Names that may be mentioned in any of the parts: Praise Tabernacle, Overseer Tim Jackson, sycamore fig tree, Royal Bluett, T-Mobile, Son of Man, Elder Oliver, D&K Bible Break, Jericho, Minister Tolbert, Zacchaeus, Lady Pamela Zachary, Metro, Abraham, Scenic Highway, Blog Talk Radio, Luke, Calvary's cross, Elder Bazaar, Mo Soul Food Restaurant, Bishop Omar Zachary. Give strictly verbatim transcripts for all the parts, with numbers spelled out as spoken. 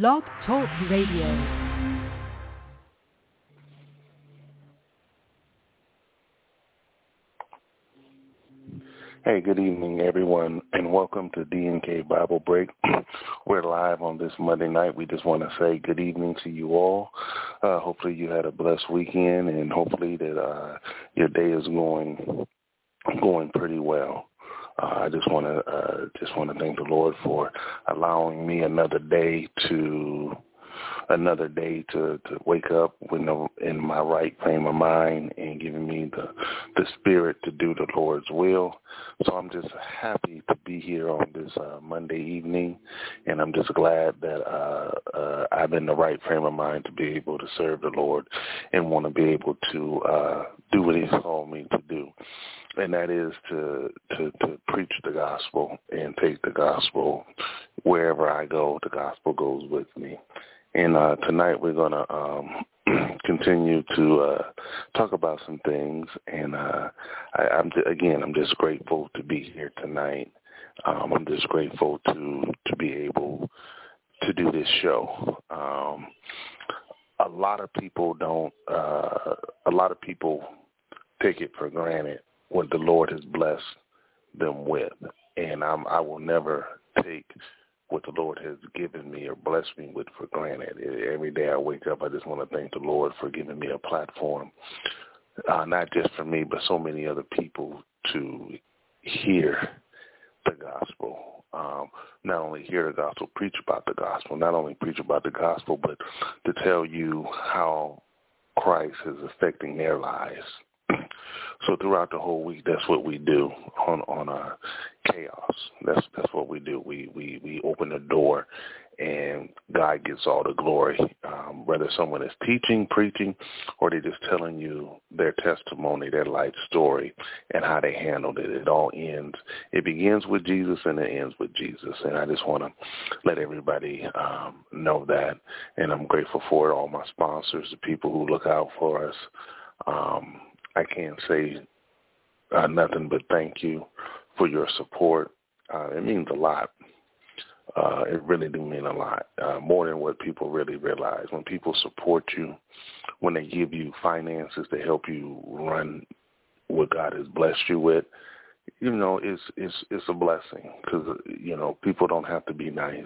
Blog Talk Radio. Hey, good evening, everyone, and welcome to D and K Bible Break. We're live on this Monday night. We just want to say good evening to you all. Uh, hopefully you had a blessed weekend, and hopefully that uh, your day is going going pretty well. Uh, I just want to uh, just want to thank the Lord for allowing me another day to another day to, to wake up when the, in my right frame of mind and giving me the, the spirit to do the Lord's will. So I'm just happy to be here on this uh, Monday evening, and I'm just glad that uh, uh, I'm in the right frame of mind to be able to serve the Lord and want to be able to uh, do what he's called me to do, and that is to, to, to preach the gospel and take the gospel wherever I go. The gospel goes with me. And uh, tonight we're going to um, continue to uh, talk about some things. And uh, I, I'm again, I'm just grateful to be here tonight. Um, I'm just grateful to, to be able to do this show. Um, a lot of people don't. Uh, a lot of people take it for granted what the Lord has blessed them with, and I'm, I will never take what the Lord has given me or blessed me with for granted. Every day I wake up, I just want to thank the Lord for giving me a platform, uh, not just for me, but so many other people to hear the gospel. Um, not only hear the gospel, preach about the gospel, not only preach about the gospel, but to tell you how Christ is affecting their lives. So throughout the whole week, that's what we do on on our chaos. That's that's what we do. We we we open the door, and God gets all the glory. Um, whether someone is teaching, preaching, or they're just telling you their testimony, their life story, and how they handled it, it all ends. It begins with Jesus and it ends with Jesus. And I just want to let everybody um, know that. And I'm grateful for it. All my sponsors, the people who look out for us. Um, I can't say uh, nothing but thank you for your support. Uh, it means a lot. Uh, it really do mean a lot, uh, more than what people really realize. When people support you, when they give you finances to help you run what God has blessed you with, you know, it's it's it's a blessing because, you know, people don't have to be nice.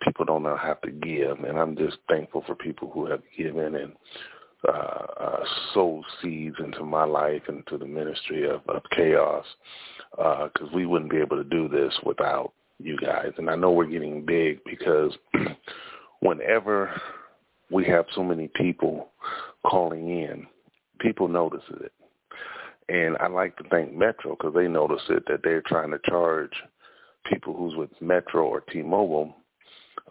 People don't have to give, and I'm just thankful for people who have given and Uh, uh, sow seeds into my life and to the ministry of, of chaos, because uh, we wouldn't be able to do this without you guys. And I know we're getting big because whenever we have so many people calling in, people notice it. And I like to thank Metro because they notice it, that they're trying to charge people who's with Metro or T-Mobile,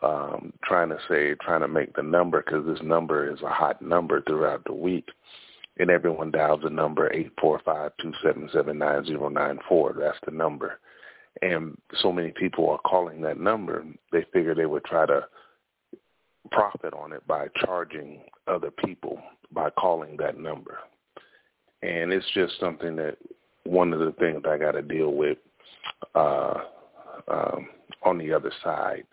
Um, trying to say, trying to make the number, because this number is a hot number throughout the week, and everyone dials the number eight four five, two seven seven, nine zero nine four. That's the number. And so many people are calling that number, they figure they would try to profit on it by charging other people by calling that number. And it's just something that one of the things I got to deal with uh, um, on the other side.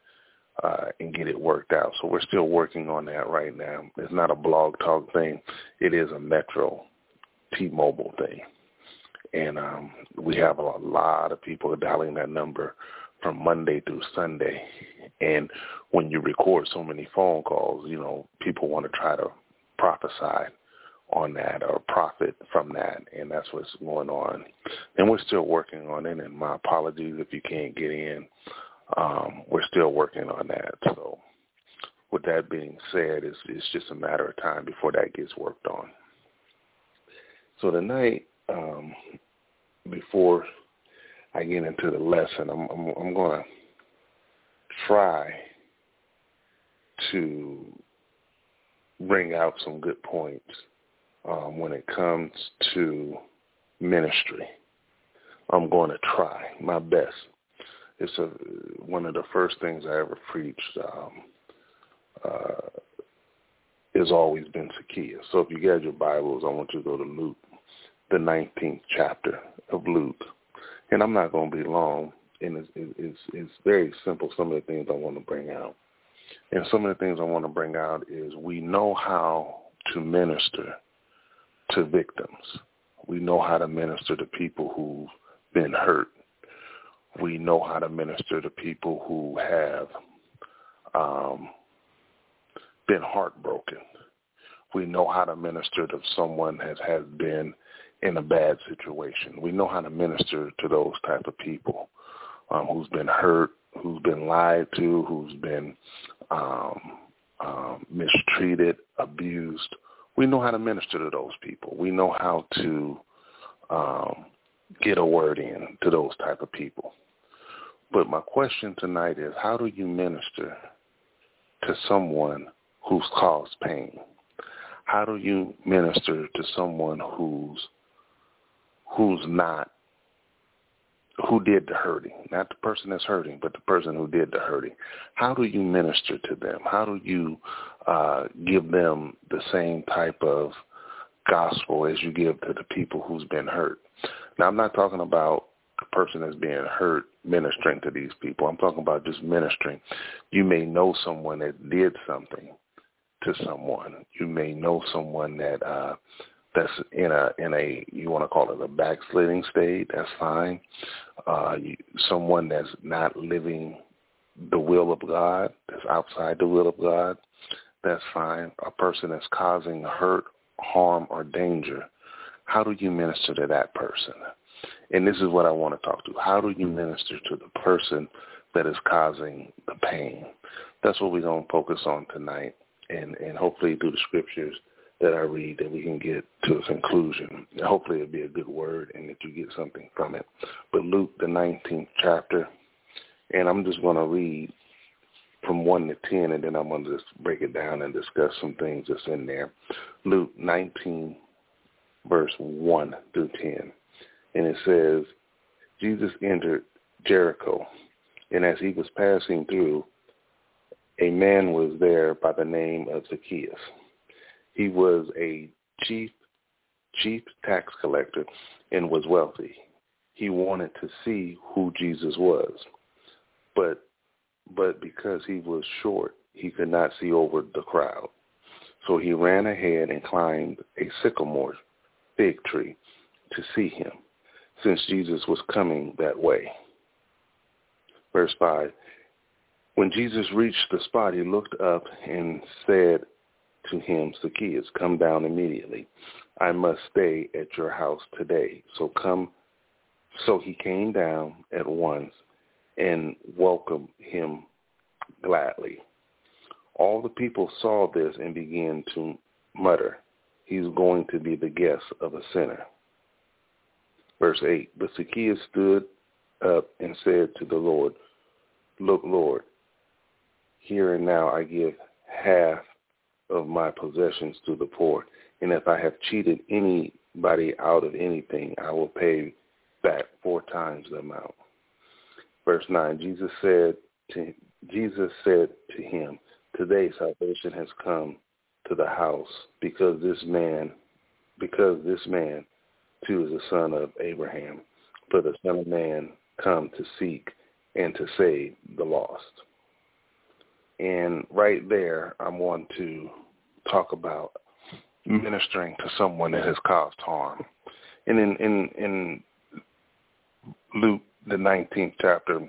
Uh, and get it worked out. So we're still working on that right now. It's not a blog talk thing. It is a Metro T-Mobile thing. And um, we have a lot of people dialing that number from Monday through Sunday. And when you record so many phone calls, you know, people want to try to prophesy on that or profit from that, and that's what's going on. And we're still working on it, and my apologies if you can't get in. Um, we're still working on that. So with that being said, it's, it's just a matter of time before that gets worked on. So tonight, um, before I get into the lesson, I'm, I'm, I'm going to try to bring out some good points um, when it comes to ministry. I'm going to try my best. It's a, one of the first things I ever preached um, uh, has always been Zacchaeus. So if you got your Bibles, I want you to go to Luke, the nineteenth chapter of Luke. And I'm not going to be long, and it's, it's, it's very simple, some of the things I want to bring out. And some of the things I want to bring out is we know how to minister to victims. We know how to minister to people who've been hurt. We know how to minister to people who have um, been heartbroken. We know how to minister to someone that has been in a bad situation. We know how to minister to those type of people um, who's been hurt, who's been lied to, who's been um, um, mistreated, abused. We know how to minister to those people. We know how to um, get a word in to those type of people. But my question tonight is, how do you minister to someone who's caused pain? How do you minister to someone who's who's not, who did the hurting? Not the person that's hurting, but the person who did the hurting. How do you minister to them? How do you uh, give them the same type of gospel as you give to the people who's been hurt? Now, I'm not talking about the person that's being hurt ministering to these people. I'm talking about just ministering. You may know someone that did something to someone. You may know someone that uh, that's in a in a you want to call it a backsliding state. That's fine. Uh, you, someone that's not living the will of God, that's outside the will of God. That's fine. A person that's causing hurt, harm, or danger. How do you minister to that person? And this is what I want to talk to. How do you minister to the person that is causing the pain? That's what we're going to focus on tonight. And, and hopefully through the scriptures that I read that we can get to a conclusion. And hopefully it'll be a good word and that you get something from it. But Luke, the nineteenth chapter, and I'm just going to read from one to ten, and then I'm going to just break it down and discuss some things that's in there. Luke nineteen, verse one through ten. And it says, Jesus entered Jericho, and as he was passing through, a man was there by the name of Zacchaeus. He was a chief, chief tax collector and was wealthy. He wanted to see who Jesus was, but but because he was short, he could not see over the crowd. So he ran ahead and climbed a sycamore fig tree to see him, since Jesus was coming that way. Verse five. When Jesus reached the spot, he looked up and said to him, Zacchaeus, come down immediately. I must stay at your house today. So come. So he came down at once and welcomed him gladly. All the people saw this and began to mutter, he's going to be the guest of a sinner. Verse eight, but Zacchaeus stood up and said to the Lord, look, Lord, here and now I give half of my possessions to the poor, and if I have cheated anybody out of anything, I will pay back four times the amount. Verse nine, Jesus said to, Jesus said to him, today salvation has come to the house, because this man, because this man too is the son of Abraham, for the Son of Man come to seek and to save the lost. And right there, I want to talk about ministering to someone that has caused harm. And in, in, in Luke, the nineteenth chapter,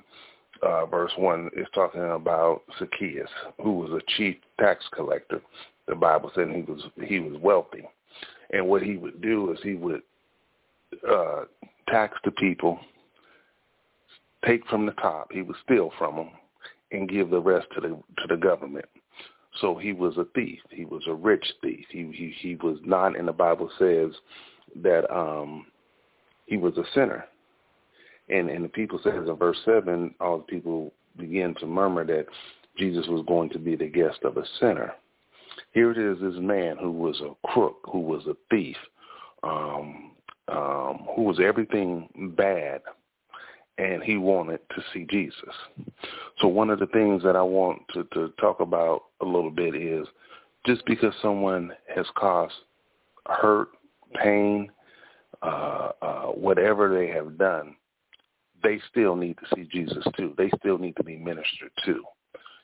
uh, verse one, is talking about Zacchaeus, who was a chief tax collector. The Bible said he was he was wealthy. And what he would do is he would uh, tax the people, take from the top. He would steal from them and give the rest to the to the government. So he was a thief. He was a rich thief. He he, he was not, and the Bible says that um, he was a sinner. And and the people says in verse seven, all the people began to murmur that Jesus was going to be the guest of a sinner. Here it is, this man who was a crook, who was a thief, um, um, who was everything bad, and he wanted to see Jesus. So one of the things that I want to, to talk about a little bit is just because someone has caused hurt, pain, uh, uh, whatever they have done, they still need to see Jesus too. They still need to be ministered to.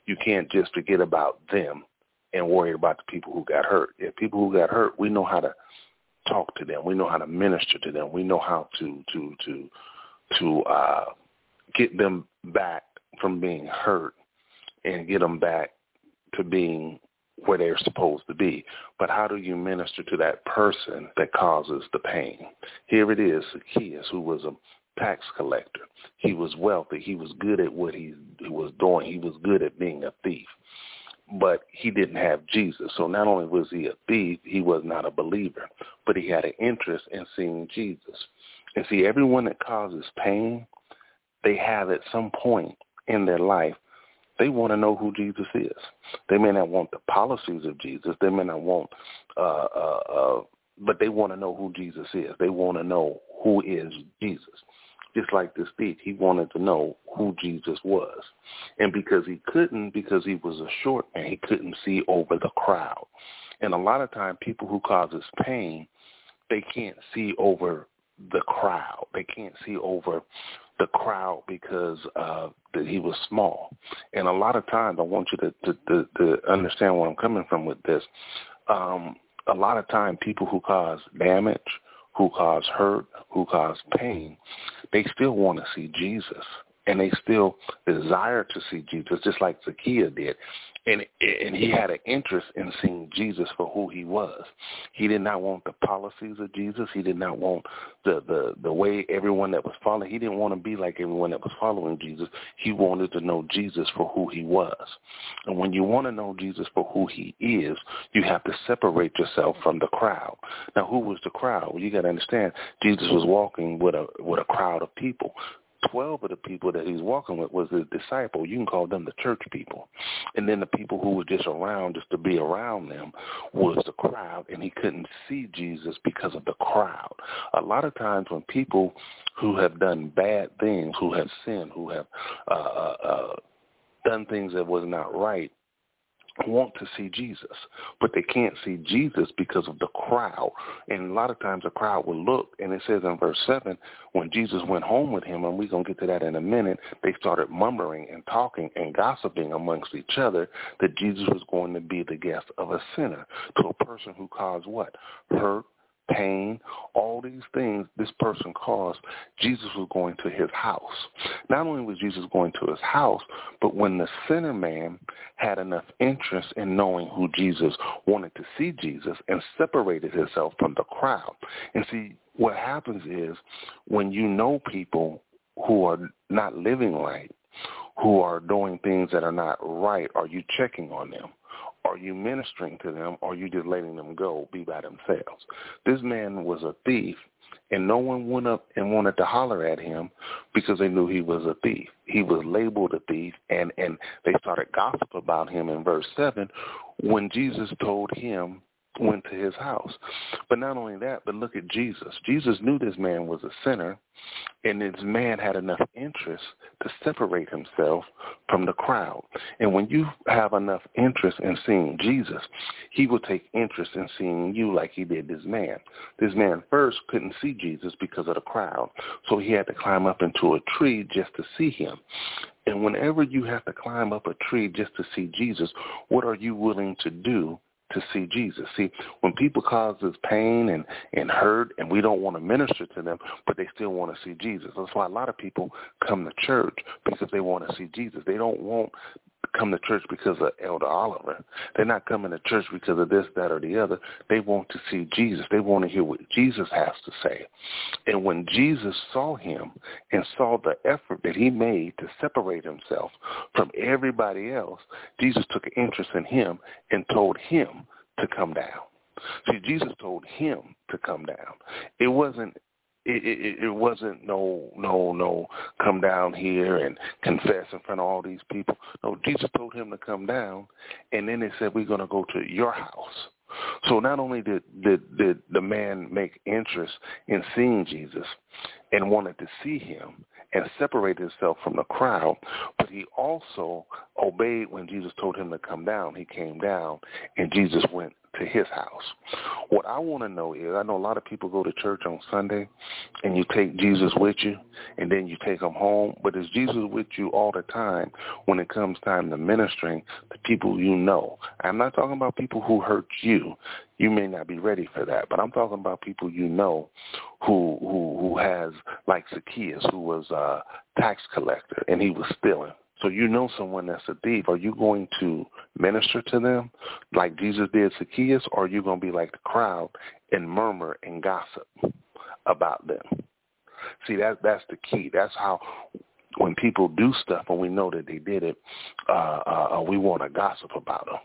you can't just forget about them and worry about the people who got hurt. If people who got hurt, we know how to talk to them. We know how to minister to them. We know how to to to to uh, get them back from being hurt and get them back to being where they're supposed to be. But how do you minister to that person that causes the pain? Here it is, Zacchaeus, who was a tax collector. He was wealthy. He was good at what he was doing. He was good at being a thief. But he didn't have Jesus. So not only was he a thief, he was not a believer, but he had an interest in seeing Jesus. And see, everyone that causes pain, they have at some point in their life, they want to know who Jesus is. They may not want the policies of Jesus. They may not want, uh, uh, uh, but they want to know who Jesus is. They want to know who is Jesus. Just like this thief, he wanted to know who Jesus was. And because he couldn't, because he was a short man, he couldn't see over the crowd. And a lot of time, people who causes pain, they can't see over the crowd. They can't see over the crowd because uh, that he was small. And a lot of times, I want you to, to, to, to understand where I'm coming from with this. Um, a lot of time, people who cause damage, who cause hurt, who cause pain, they still want to see Jesus, and they still desire to see Jesus, just like Zacchaeus did. And and he had an interest in seeing Jesus for who he was. He did not want the policies of Jesus. He did not want the, the, the way everyone that was following. He didn't want to be like everyone that was following Jesus. He wanted to know Jesus for who he was. And when you want to know Jesus for who he is, you have to separate yourself from the crowd. Now, who was the crowd? Well, you got to understand, Jesus was walking with a with a crowd of people. Twelve of the people that he's walking with was his disciple. You can call them the church people. And then the people who were just around, just to be around them, was the crowd, and he couldn't see Jesus because of the crowd. A lot of times when people who have done bad things, who have sinned, who have uh, uh, done things that was not right, want to see Jesus, but they can't see Jesus because of the crowd. And a lot of times the crowd will look, and it says in verse seven, when Jesus went home with him, and we're going to get to that in a minute, they started mumbling and talking and gossiping amongst each other that Jesus was going to be the guest of a sinner, to a person who caused what? Hurt, pain, all these things this person caused. Jesus was going to his house. Not only was Jesus going to his house, but when the sinner man had enough interest in knowing who Jesus, wanted to see Jesus, and separated himself from the crowd. And see, what happens is when you know people who are not living right, who are doing things that are not right, are you checking on them? Are you ministering to them, or are you just letting them go, be by themselves? This man was a thief, and no one went up and wanted to holler at him because they knew he was a thief. He was labeled a thief, and, and they started gossip about him in verse seven when Jesus told him, went to his house. But not only that, but look at Jesus. Jesus knew this man was a sinner, and this man had enough interest to separate himself from the crowd. And when you have enough interest in seeing Jesus, he will take interest in seeing you like he did this man. This man first couldn't see Jesus because of the crowd, so he had to climb up into a tree just to see him. And whenever you have to climb up a tree just to see Jesus, what are you willing to do to see Jesus? See, when people cause this pain and, and hurt, and we don't want to minister to them, but they still want to see Jesus. That's why a lot of people come to church, because they want to see Jesus. They don't want to come to church because of Elder Oliver. They're not coming to church because of this, that, or the other. They want to see Jesus. They want to hear what Jesus has to say. And when Jesus saw him and saw the effort that he made to separate himself from everybody else, Jesus took an interest in him and told him to come down. See, Jesus told him to come down. It wasn't It, it, it wasn't no, no, no, come down here and confess in front of all these people. No, Jesus told him to come down, and then they said, we're going to go to your house. So not only did, did, did the man make interest in seeing Jesus and wanted to see him and separate himself from the crowd, but he also obeyed when Jesus told him to come down. He came down, and Jesus went to his house. What I want to know is, I know a lot of people go to church on Sunday, and you take Jesus with you, and then you take him home. But is Jesus with you all the time when it comes time to ministering to people you know? I'm not talking about people who hurt you. You may not be ready for that, but I'm talking about people you know who who, who has, like Zacchaeus, who was a tax collector, and he was stealing. So you know someone that's a thief. Are you going to minister to them like Jesus did Zacchaeus, or are you going to be like the crowd and murmur and gossip about them? See, that, that's the key. That's how when people do stuff and we know that they did it, uh, uh, we want to gossip about them.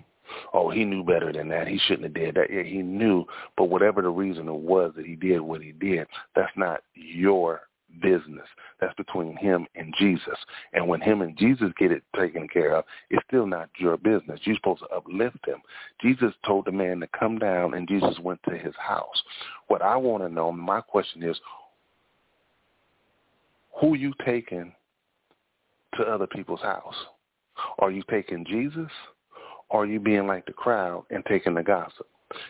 Oh, he knew better than that. He shouldn't have did that. Yeah, he knew, but whatever the reason it was that he did what he did, that's not your business. That's between him and Jesus. And when him and Jesus get it taken care of, it's still not your business. You're supposed to uplift him. Jesus told the man to come down, and Jesus went to his house. What I want to know, my question is, who you taking to other people's house? Are you taking Jesus, or are you being like the crowd and taking the gossip?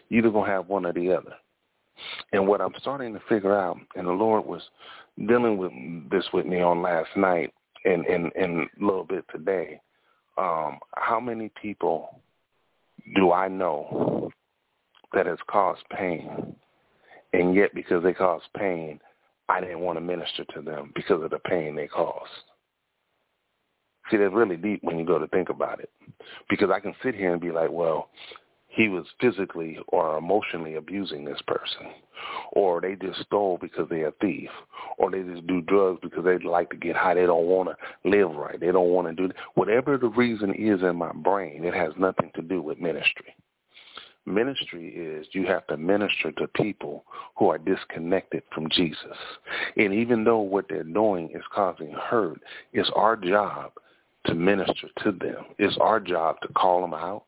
You're either going to have one or the other. And what I'm starting to figure out, and the Lord was dealing with this with me on last night and and, and a little bit today, um, how many people do I know that has caused pain, and yet because they caused pain, I didn't want to minister to them because of the pain they caused? See, that's really deep when you go to think about it, because I can sit here and be like, well, he was physically or emotionally abusing this person, or they just stole because they're a thief, or they just do drugs because they like to get high. They don't want to live right. They don't want to do that. Whatever the reason is in my brain, it has nothing to do with ministry. Ministry is you have to minister to people who are disconnected from Jesus. And even though what they're doing is causing hurt, it's our job to minister to them. It's our job to call them out.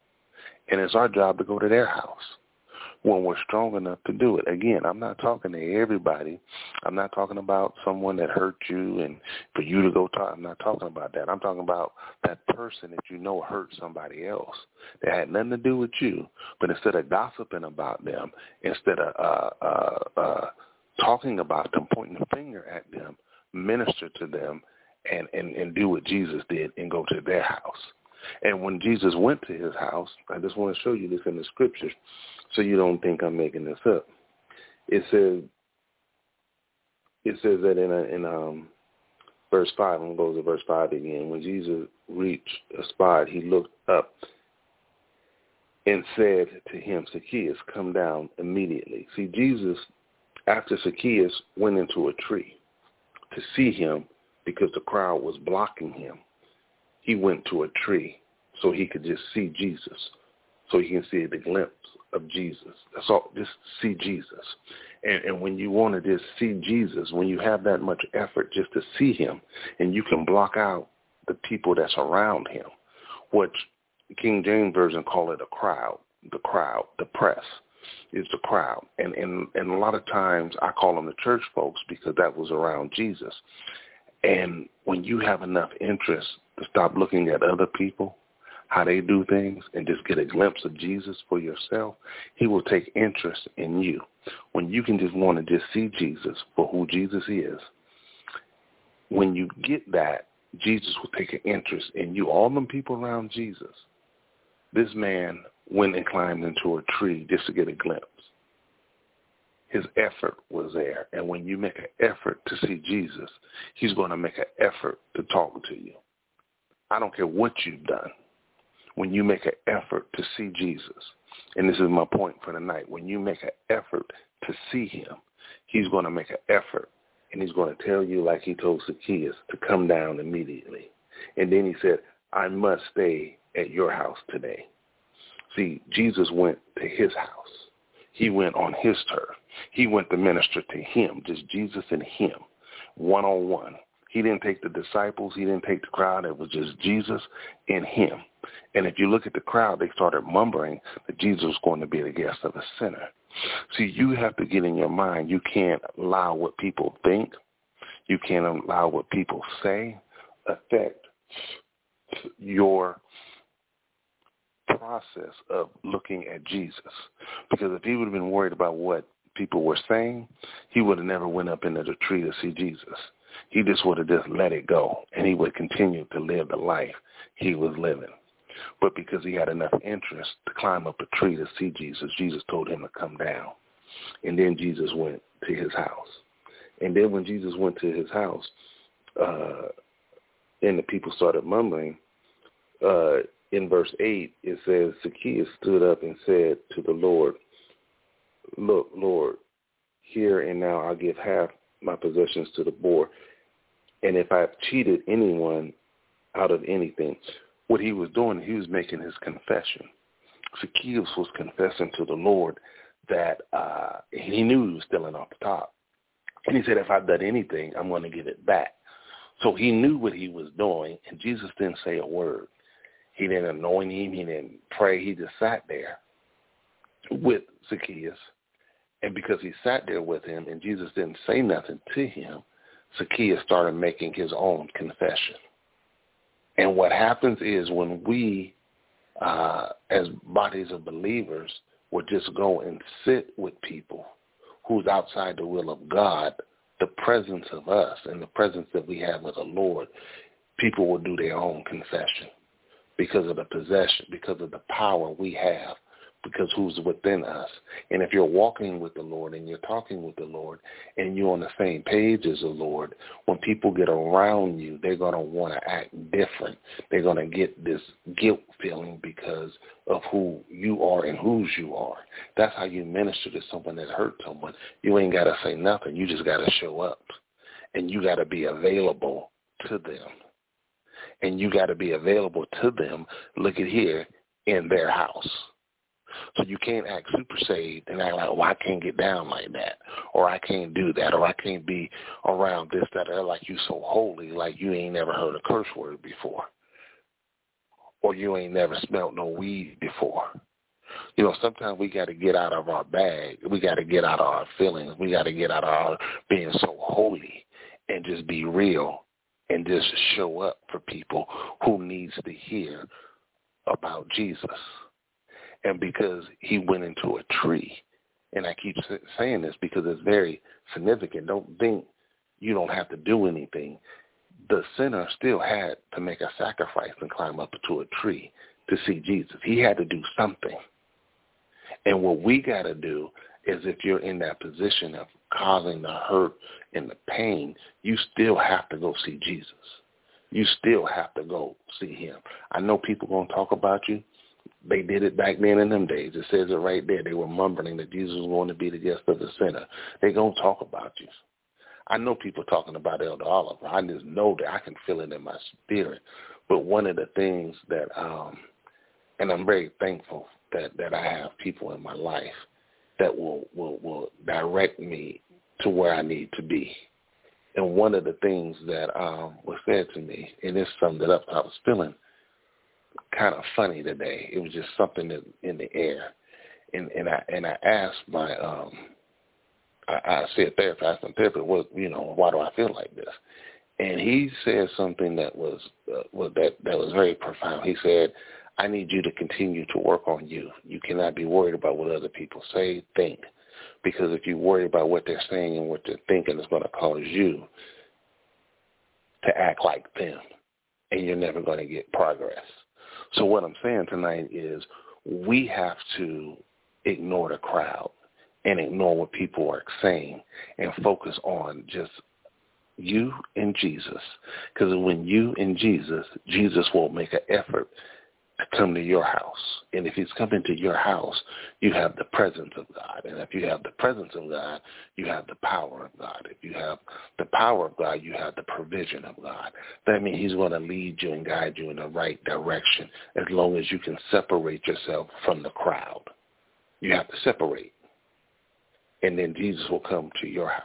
And it's our job to go to their house when we're strong enough to do it. Again, I'm not talking to everybody. I'm not talking about someone that hurt you and for you to go talk. I'm not talking about that. I'm talking about that person that you know hurt somebody else that had nothing to do with you. But instead of gossiping about them, instead of uh, uh, uh, talking about them, pointing the finger at them, minister to them and, and, and do what Jesus did and go to their house. And when Jesus went to his house, I just want to show you this in the scriptures so you don't think I'm making this up. It says it says that in, a, in um, verse five, and goes to verse five again, when Jesus reached a spot, he looked up and said to him, Zacchaeus, come down immediately. See, Jesus, after Zacchaeus went into a tree to see him because the crowd was blocking him, he went to a tree so he could just see Jesus, so he can see the glimpse of Jesus. That's all, just see Jesus. And, and when you want to just see Jesus, when you have that much effort just to see him, and you can block out the people that's around him, which King James Version call it a crowd, the crowd, the press. Is the crowd. And, and, and a lot of times I call them the church folks because that was around Jesus. And when you have enough interest to stop looking at other people, how they do things, and just get a glimpse of Jesus for yourself, he will take interest in you. When you can just want to just see Jesus for who Jesus is, when you get that, Jesus will take an interest in you. All them people around Jesus, this man went and climbed into a tree just to get a glimpse. His effort was there. And when you make an effort to see Jesus, he's going to make an effort to talk to you. I don't care what you've done. When you make an effort to see Jesus, and this is my point for tonight, when you make an effort to see him, he's going to make an effort, and he's going to tell you, like he told Zacchaeus, to come down immediately. And then he said, I must stay at your house today. See, Jesus went to his house. He went on his turf. He went to minister to him, just Jesus and him, one-on-one. He didn't take the disciples. He didn't take the crowd. It was just Jesus and him. And if you look at the crowd, they started mumbling that Jesus was going to be the guest of a sinner. See, you have to get in your mind, you can't allow what people think. You can't allow what people say affect your process of looking at Jesus. Because if he would have been worried about what people were saying, he would have never went up into the tree to see Jesus. He just would have just let it go, and he would continue to live the life he was living. But because he had enough interest to climb up a tree to see Jesus, Jesus told him to come down. And then Jesus went to his house. And then when Jesus went to his house, uh, and the people started mumbling, uh, in verse eight, it says, Zacchaeus stood up and said to the Lord, "Look, Lord, here and now I'll give half my possessions to the poor, and if I've cheated anyone out of anything." What he was doing, he was making his confession. Zacchaeus was confessing to the Lord that uh, he knew he was stealing off the top. And he said, if I've done anything, I'm going to give it back. So he knew what he was doing, and Jesus didn't say a word. He didn't anoint him. He didn't pray. He just sat there with Zacchaeus. And because he sat there with him and Jesus didn't say nothing to him, Zacchaeus started making his own confession. And what happens is when we, uh, as bodies of believers, would just go and sit with people who's outside the will of God, the presence of us and the presence that we have with the Lord, people will do their own confession because of the possession, because of the power we have, because who's within us. And if you're walking with the Lord and you're talking with the Lord and you're on the same page as the Lord, when people get around you, they're going to want to act different. They're going to get this guilt feeling because of who you are and whose you are. That's how you minister to someone that hurt someone. You ain't got to say nothing. You just got to show up, and you got to be available to them. And you got to be available to them, look at here, in their house. So you can't act super saved and act like, well, I can't get down like that, or I can't do that, or I can't be around this, that, or like you so holy, like you ain't never heard a curse word before, or you ain't never smelled no weed before. You know, sometimes we got to get out of our bag. We got to get out of our feelings. We got to get out of our being so holy and just be real and just show up for people who needs to hear about Jesus. And because he went into a tree, and I keep saying this because it's very significant. Don't think you don't have to do anything. The sinner still had to make a sacrifice and climb up to a tree to see Jesus. He had to do something. And what we got to do is, if you're in that position of causing the hurt and the pain, you still have to go see Jesus. You still have to go see him. I know people going to talk about you. They did it back then in them days. It says it right there. They were mumbling that Jesus was going to be the guest of the sinner. They're going to talk about you. I know people talking about Elder Oliver. I just know that. I can feel it in my spirit. But one of the things that, um, and I'm very thankful that, that I have people in my life that will, will, will direct me to where I need to be. And one of the things that um, was said to me, and this summed it up, I was feeling kind of funny today. It was just something that in the air, and and I and I asked my um, I, I said therapist, I asked my therapist, what you know, why do I feel like this? And he said something that was uh, was that that was very profound. He said, I need you to continue to work on you. You cannot be worried about what other people say, think, because if you worry about what they're saying and what they're thinking, it's going to cause you to act like them, and you're never going to get progress. So what I'm saying tonight is we have to ignore the crowd and ignore what people are saying and focus on just you and Jesus. Because when you and Jesus, Jesus will make an effort to come to your house. And if he's coming to your house, you have the presence of God. And if you have the presence of God, you have the power of God. If you have the power of God, you have the provision of God. That means he's going to lead you and guide you in the right direction as long as you can separate yourself from the crowd. You have to separate. And then Jesus will come to your house.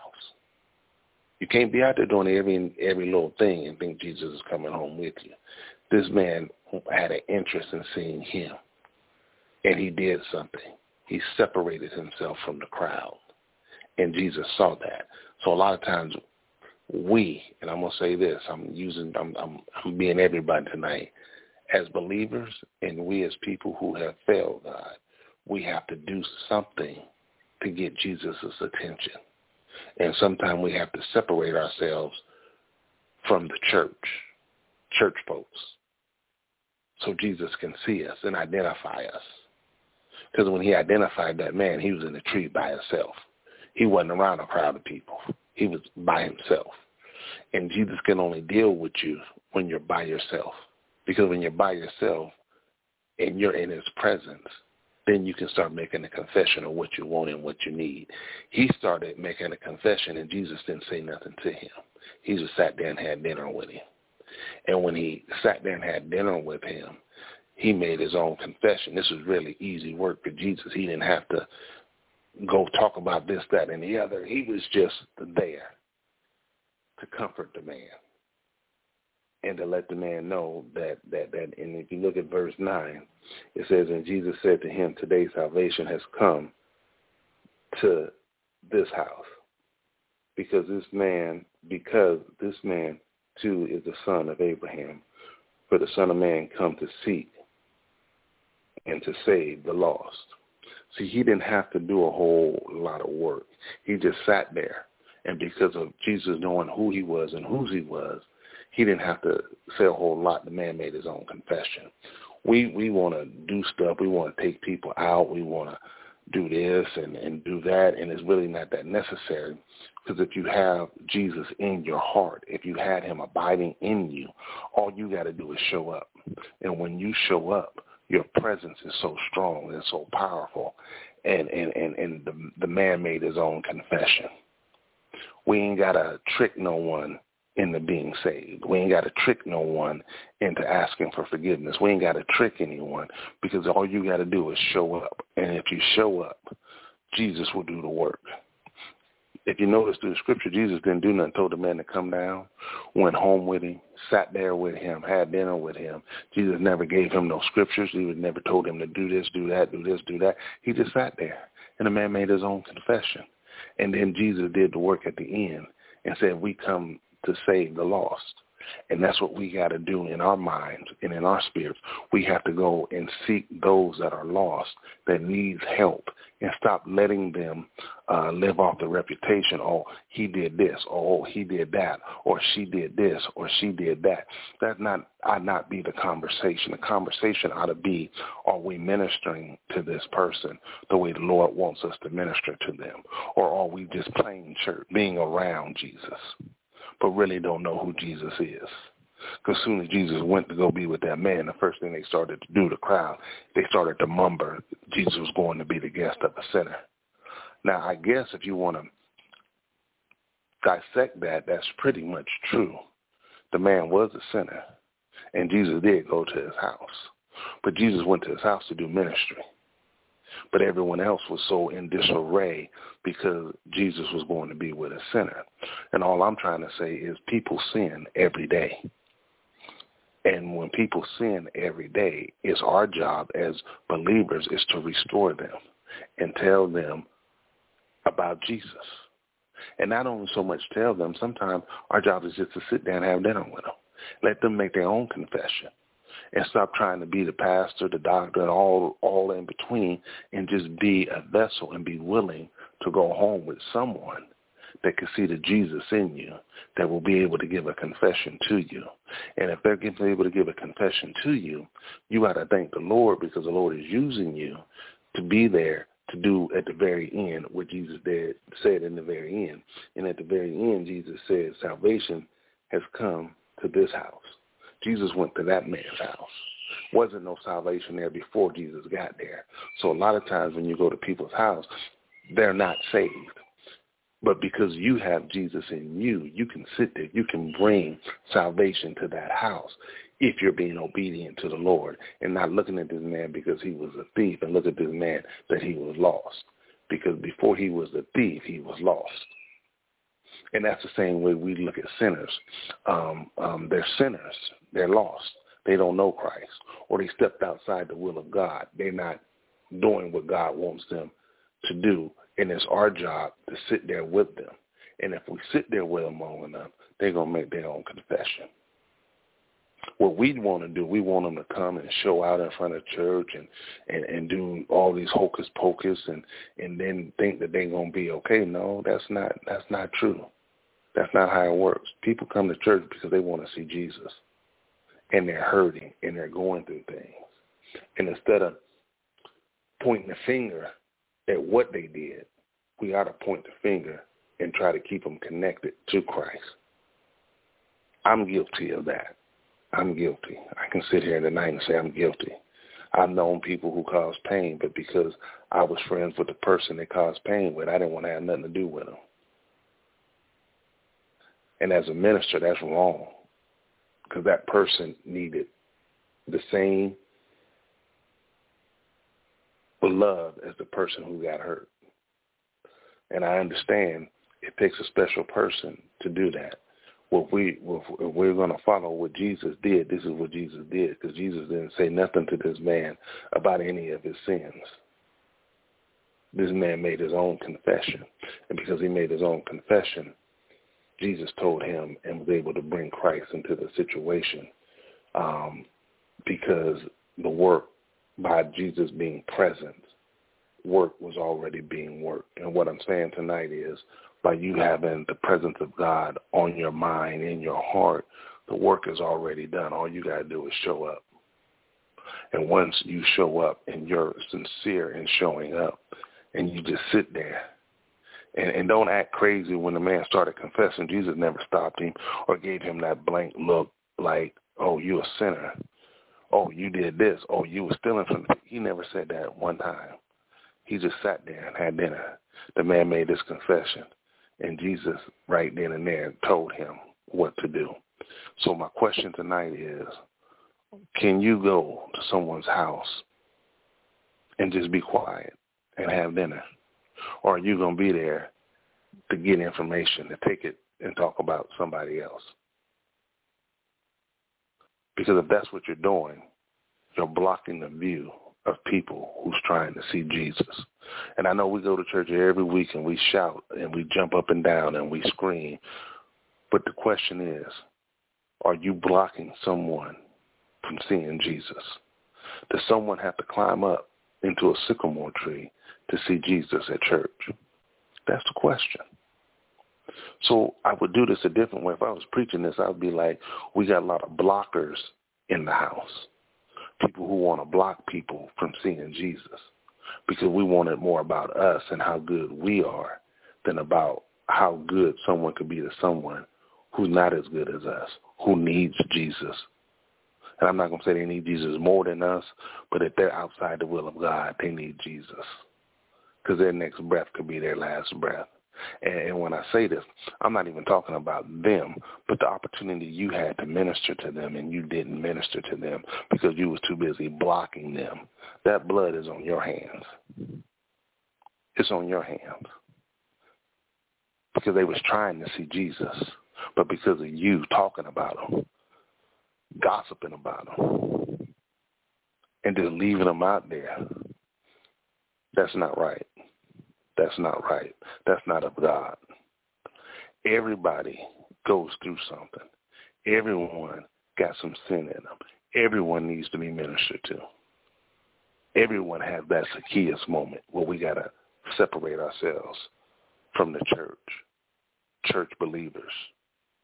You can't be out there doing every, every little thing and think Jesus is coming home with you. This man had an interest in seeing him, and he did something. He separated himself from the crowd, and Jesus saw that. So a lot of times we, and I'm going to say this, I'm using, I'm, I'm, I'm being everybody tonight, as believers and we as people who have failed God, we have to do something to get Jesus' attention. And sometimes we have to separate ourselves from the church, church folks, so Jesus can see us and identify us. Because when he identified that man, he was in a tree by himself. He wasn't around a crowd of people. He was by himself. And Jesus can only deal with you when you're by yourself. Because when you're by yourself and you're in his presence, then you can start making a confession of what you want and what you need. He started making a confession, and Jesus didn't say nothing to him. He just sat down and had dinner with him. And when he sat down and had dinner with him, he made his own confession. This was really easy work for Jesus. He didn't have to go talk about this, that, and the other. He was just there to comfort the man and to let the man know that, that, that, and if you look at verse nine, it says, and Jesus said to him, today salvation has come to this house because this man, because this man too is the son of Abraham, for the Son of Man come to seek and to save the lost. See, he didn't have to do a whole lot of work. He just sat there. And because of Jesus knowing who he was and whose he was, he didn't have to say a whole lot. The man made his own confession. We we want to do stuff. We want to take people out. We want to do this and, and do that, and it's really not that necessary because if you have Jesus in your heart, if you had him abiding in you, all you got to do is show up. And when you show up, your presence is so strong and so powerful, and, and, and, and the, the man made his own confession. We ain't got to trick no one into being saved. We ain't got to trick no one into asking for forgiveness. We ain't got to trick anyone because all you got to do is show up. And if you show up, Jesus will do the work. If you notice through the scripture, Jesus didn't do nothing, told the man to come down, went home with him, sat there with him, had dinner with him. Jesus never gave him no scriptures. He never told him to do this, do that, do this, do that. He just sat there, and the man made his own confession. And then Jesus did the work at the end and said, we come to save the lost. And that's what we got to do in our minds and in our spirits. We have to go and seek those that are lost, that needs help, and stop letting them uh, live off the reputation, oh, he did this, oh, he did that, or she did this, or she did that. That not ought not be the conversation. The conversation ought to be, are we ministering to this person the way the Lord wants us to minister to them, or are we just playing church, being around Jesus, but really don't know who Jesus is? Because soon as Jesus went to go be with that man, the first thing they started to do, the crowd, they started to mumble Jesus was going to be the guest of a sinner. Now, I guess if you want to dissect that, that's pretty much true. The man was a sinner, and Jesus did go to his house. But Jesus went to his house to do ministry. But everyone else was so in disarray because Jesus was going to be with a sinner. And all I'm trying to say is people sin every day. And when people sin every day, it's our job as believers is to restore them and tell them about Jesus. And not only so much tell them, sometimes our job is just to sit down and have dinner with them. Let them make their own confession. And stop trying to be the pastor, the doctor, and all all in between, and just be a vessel and be willing to go home with someone that can see the Jesus in you, that will be able to give a confession to you. And if they're able to give a confession to you, you ought to thank the Lord because the Lord is using you to be there to do at the very end what Jesus did, said in the very end. And at the very end, Jesus said, salvation has come to this house. Jesus went to that man's house. Wasn't no salvation there before Jesus got there. So a lot of times when you go to people's house, they're not saved. But because you have Jesus in you, you can sit there. You can bring salvation to that house if you're being obedient to the Lord and not looking at this man because he was a thief and look at this man that he was lost. Because before he was a thief, he was lost. And that's the same way we look at sinners. Um, um, they're sinners. They're lost. They don't know Christ. Or they stepped outside the will of God. They're not doing what God wants them to do. And it's our job to sit there with them. And if we sit there with them long enough, they're going to make their own confession. What we want to do, we want them to come and show out in front of church and, and, and do all these hocus pocus and, and then think that they're going to be okay. No, that's not that's not true. That's not how it works. People come to church because they want to see Jesus, and they're hurting, and they're going through things. And instead of pointing the finger at what they did, we ought to point the finger and try to keep them connected to Christ. I'm guilty of that. I'm guilty. I can sit here tonight and say I'm guilty. I've known people who caused pain, but because I was friends with the person they caused pain with, I didn't want to have nothing to do with them. And as a minister, that's wrong, because that person needed the same love as the person who got hurt. And I understand it takes a special person to do that. What we, if we're going to follow what Jesus did, this is what Jesus did, because Jesus didn't say nothing to this man about any of his sins. This man made his own confession. And because he made his own confession, Jesus told him and was able to bring Christ into the situation, um, because the work, by Jesus being present, work was already being worked. And what I'm saying tonight is, by you having the presence of God on your mind, in your heart, the work is already done. All you got to do is show up. And once you show up and you're sincere in showing up, and you just sit there, and, and don't act crazy when the man started confessing. Jesus never stopped him or gave him that blank look like, oh, you a sinner. Oh, you did this. Oh, you were stealing from me. He never said that one time. He just sat there and had dinner. The man made his confession. And Jesus, right then and there, told him what to do. So my question tonight is, can you go to someone's house and just be quiet and have dinner? Or are you going to be there to get information, to take it and talk about somebody else? Because if that's what you're doing, you're blocking the view of people who's trying to see Jesus. And I know we go to church every week and we shout and we jump up and down and we scream. But the question is, are you blocking someone from seeing Jesus? Does someone have to climb up into a sycamore tree to see Jesus at church? That's the question. So I would do this a different way. If I was preaching this, I would be like, we got a lot of blockers in the house, people who want to block people from seeing Jesus, because we want it more about us and how good we are than about how good someone could be to someone who's not as good as us, who needs Jesus. And I'm not going to say they need Jesus more than us, but if they're outside the will of God, they need Jesus, because their next breath could be their last breath. And when I say this, I'm not even talking about them, but the opportunity you had to minister to them, and you didn't minister to them because you was too busy blocking them. That blood is on your hands. It's on your hands. Because they was trying to see Jesus, but because of you talking about them, gossiping about them, and just leaving them out there, that's not right. That's not right. That's not of God. Everybody goes through something. Everyone got some sin in them. Everyone needs to be ministered to. Everyone has that Zacchaeus moment where we got to separate ourselves from the church, church believers.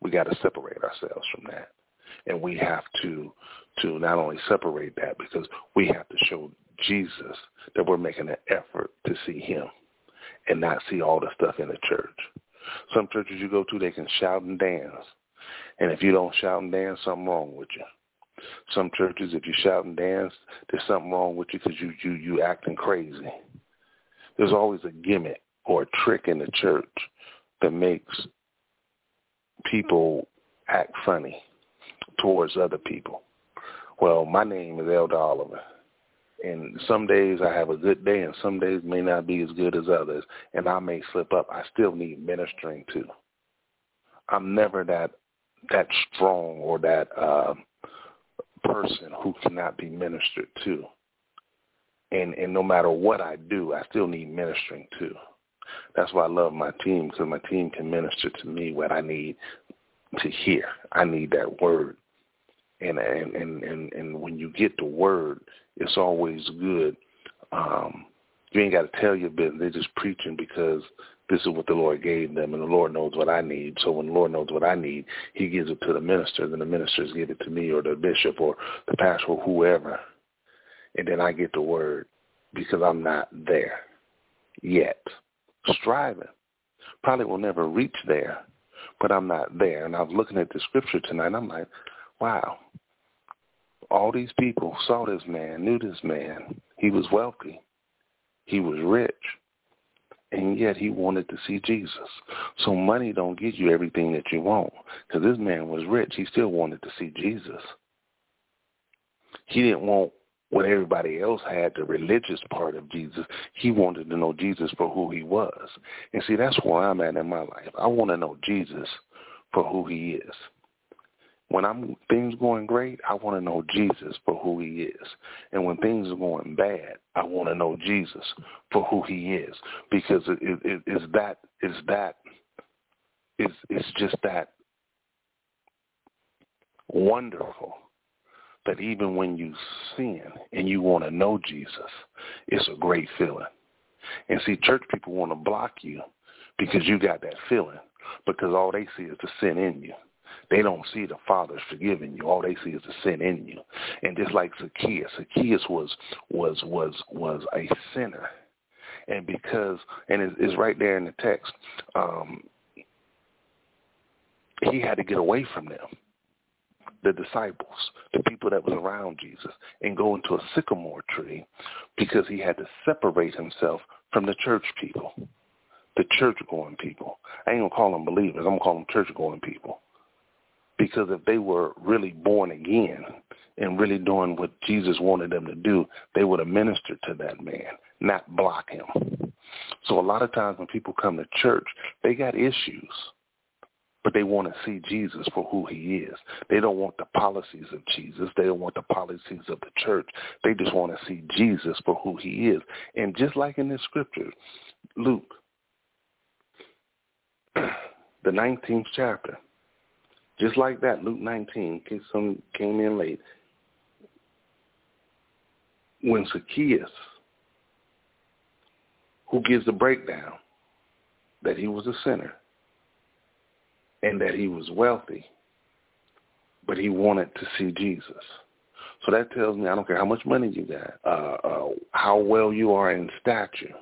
We got to separate ourselves from that. And we have to, to not only separate that, because we have to show Jesus that we're making an effort to see him, and not see all the stuff in the church. Some churches you go to, they can shout and dance. And if you don't shout and dance, something wrong with you. Some churches, if you shout and dance, there's something wrong with you because you, you, you acting crazy. There's always a gimmick or a trick in the church that makes people act funny towards other people. Well, my name is Elder Oliver. And some days I have a good day, and some days may not be as good as others, and I may slip up. I still need ministering to. I'm never that that strong or that uh, person who cannot be ministered to. And and no matter what I do, I still need ministering to. That's why I love my team, because my team can minister to me what I need to hear. I need that word. And and, and, and, and when you get the word, it's always good. Um, you ain't got to tell your business. They're just preaching because this is what the Lord gave them, and the Lord knows what I need. So when the Lord knows what I need, he gives it to the minister, then the ministers give it to me or the bishop or the pastor or whoever, and then I get the word because I'm not there yet. Striving. Probably will never reach there, but I'm not there. And I was looking at the scripture tonight, and I'm like, wow, all these people saw this man, knew this man. He was wealthy. He was rich. And yet he wanted to see Jesus. So money don't get you everything that you want, because this man was rich. He still wanted to see Jesus. He didn't want what everybody else had, the religious part of Jesus. He wanted to know Jesus for who he was. And see, that's where I'm at in my life. I want to know Jesus for who he is. When I'm things going great, I want to know Jesus for who he is. And when things are going bad, I want to know Jesus for who he is, because it, it, it, it's that, it's that, it's, it's just that wonderful that even when you sin and you want to know Jesus, it's a great feeling. And see, church people want to block you because you got that feeling, because all they see is the sin in you. They don't see the Father's forgiving you. All they see is the sin in you. And just like Zacchaeus, Zacchaeus was was was was a sinner, and because and it's, it's right there in the text, um, he had to get away from them, the disciples, the people that was around Jesus, and go into a sycamore tree because he had to separate himself from the church people, the church-going people. I ain't gonna call them believers. I'm gonna call them church-going people. Because if they were really born again and really doing what Jesus wanted them to do, they would have ministered to that man, not block him. So a lot of times when people come to church, they got issues, but they want to see Jesus for who he is. They don't want the policies of Jesus. They don't want the policies of the church. They just want to see Jesus for who he is. And just like in this scripture, Luke, the nineteenth chapter, just like that, Luke nineteen, in case some came in late. When Zacchaeus, who gives the breakdown that he was a sinner and that he was wealthy, but he wanted to see Jesus. So that tells me, I don't care how much money you got, uh, uh, how well you are in stature,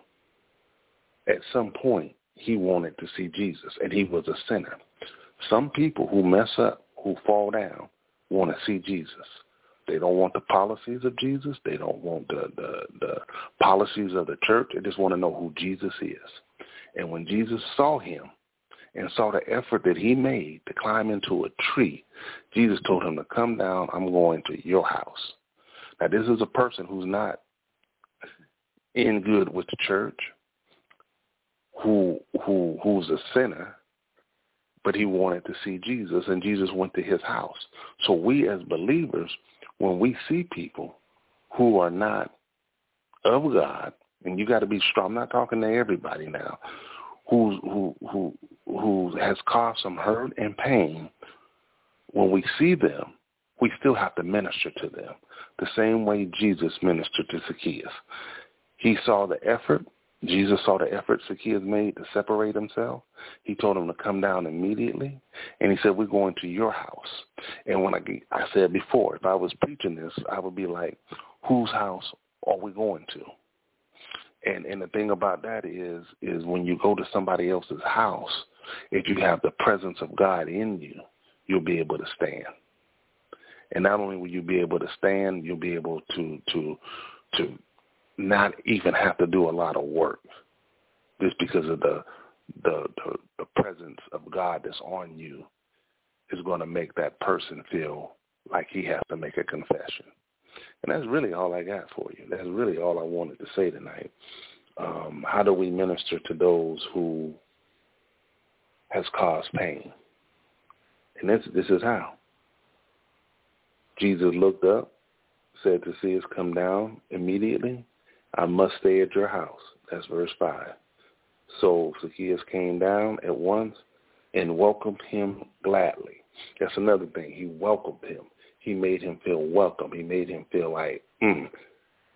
at some point he wanted to see Jesus, and he was a sinner. Some people who mess up, who fall down, want to see Jesus. They don't want the policies of Jesus. They don't want the, the, the policies of the church. They just want to know who Jesus is. And when Jesus saw him and saw the effort that he made to climb into a tree, Jesus told him to come down. I'm going to your house. Now, this is a person who's not in good with the church, who who who's a sinner, but he wanted to see Jesus, and Jesus went to his house. So we as believers, when we see people who are not of God, and you got to be strong. I'm not talking to everybody now, who's, who who who has caused some hurt and pain, when we see them, we still have to minister to them the same way Jesus ministered to Zacchaeus. He saw the effort. Jesus saw the efforts Zacchaeus made to separate himself. He told him to come down immediately, and he said, we're going to your house. And when I, I said before, if I was preaching this, I would be like, whose house are we going to? And and the thing about that is, is when you go to somebody else's house, if you have the presence of God in you, you'll be able to stand. And not only will you be able to stand, you'll be able to to to. not even have to do a lot of work, just because of the the, the the presence of God that's on you is going to make that person feel like he has to make a confession. And that's really all I got for you. That's really all I wanted to say tonight. Um, how do we minister to those who has caused pain? And this, this is how. Jesus looked up, said to see us come down immediately. I must stay at your house. That's verse five. So Zacchaeus came down at once and welcomed him gladly. That's another thing. He welcomed him. he made him feel welcome. He made him feel like, mm,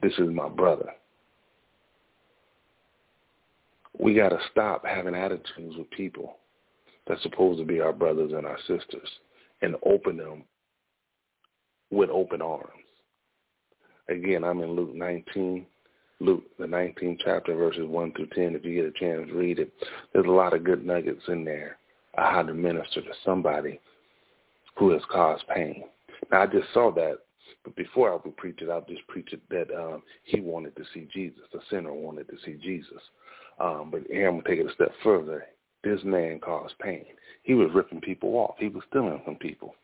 this is my brother. We got to stop having attitudes with people that's supposed to be our brothers and our sisters and open them with open arms. Again, I'm in Luke nineteen, Luke, the nineteenth chapter, verses one through ten. If you get a chance, read it. There's a lot of good nuggets in there of how to minister to somebody who has caused pain. Now, I just saw that, but before I would preach it, I'll just preach it that um, he wanted to see Jesus. The sinner wanted to see Jesus. Um, but here I'm going to take it a step further. This man caused pain. He was ripping people off. He was stealing from people.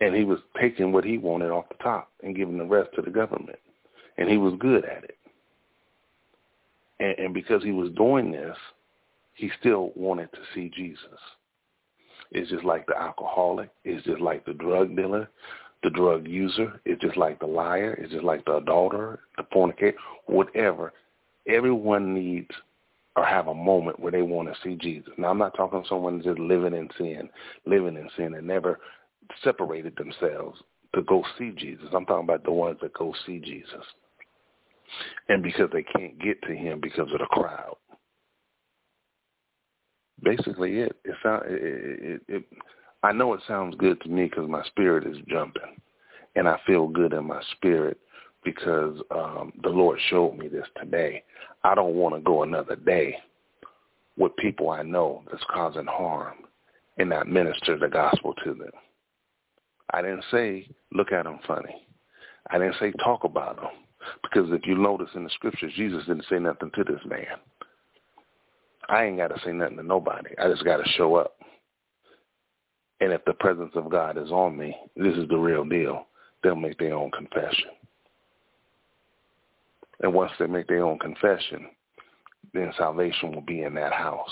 And he was taking what he wanted off the top and giving the rest to the government. And he was good at it. And, and because he was doing this, he still wanted to see Jesus. It's just like the alcoholic. It's just like the drug dealer, the drug user. It's just like the liar. It's just like the adulterer, the fornicator, whatever. Everyone needs or have a moment where they want to see Jesus. Now, I'm not talking someone just living in sin, living in sin and never separated themselves to go see Jesus. I'm talking about the ones that go see Jesus. And because they can't get to him because of the crowd. Basically, it it, sound, it, it, it I know it sounds good to me because my spirit is jumping, and I feel good in my spirit because um, the Lord showed me this today. I don't want to go another day with people I know that's causing harm and not minister the gospel to them. I didn't say look at them funny. I didn't say talk about them, because if you notice in the scriptures, Jesus didn't say nothing to this man. I ain't got to say nothing to nobody. I just got to show up. And if the presence of God is on me, this is the real deal. They'll make their own confession. And once they make their own confession, then salvation will be in that house.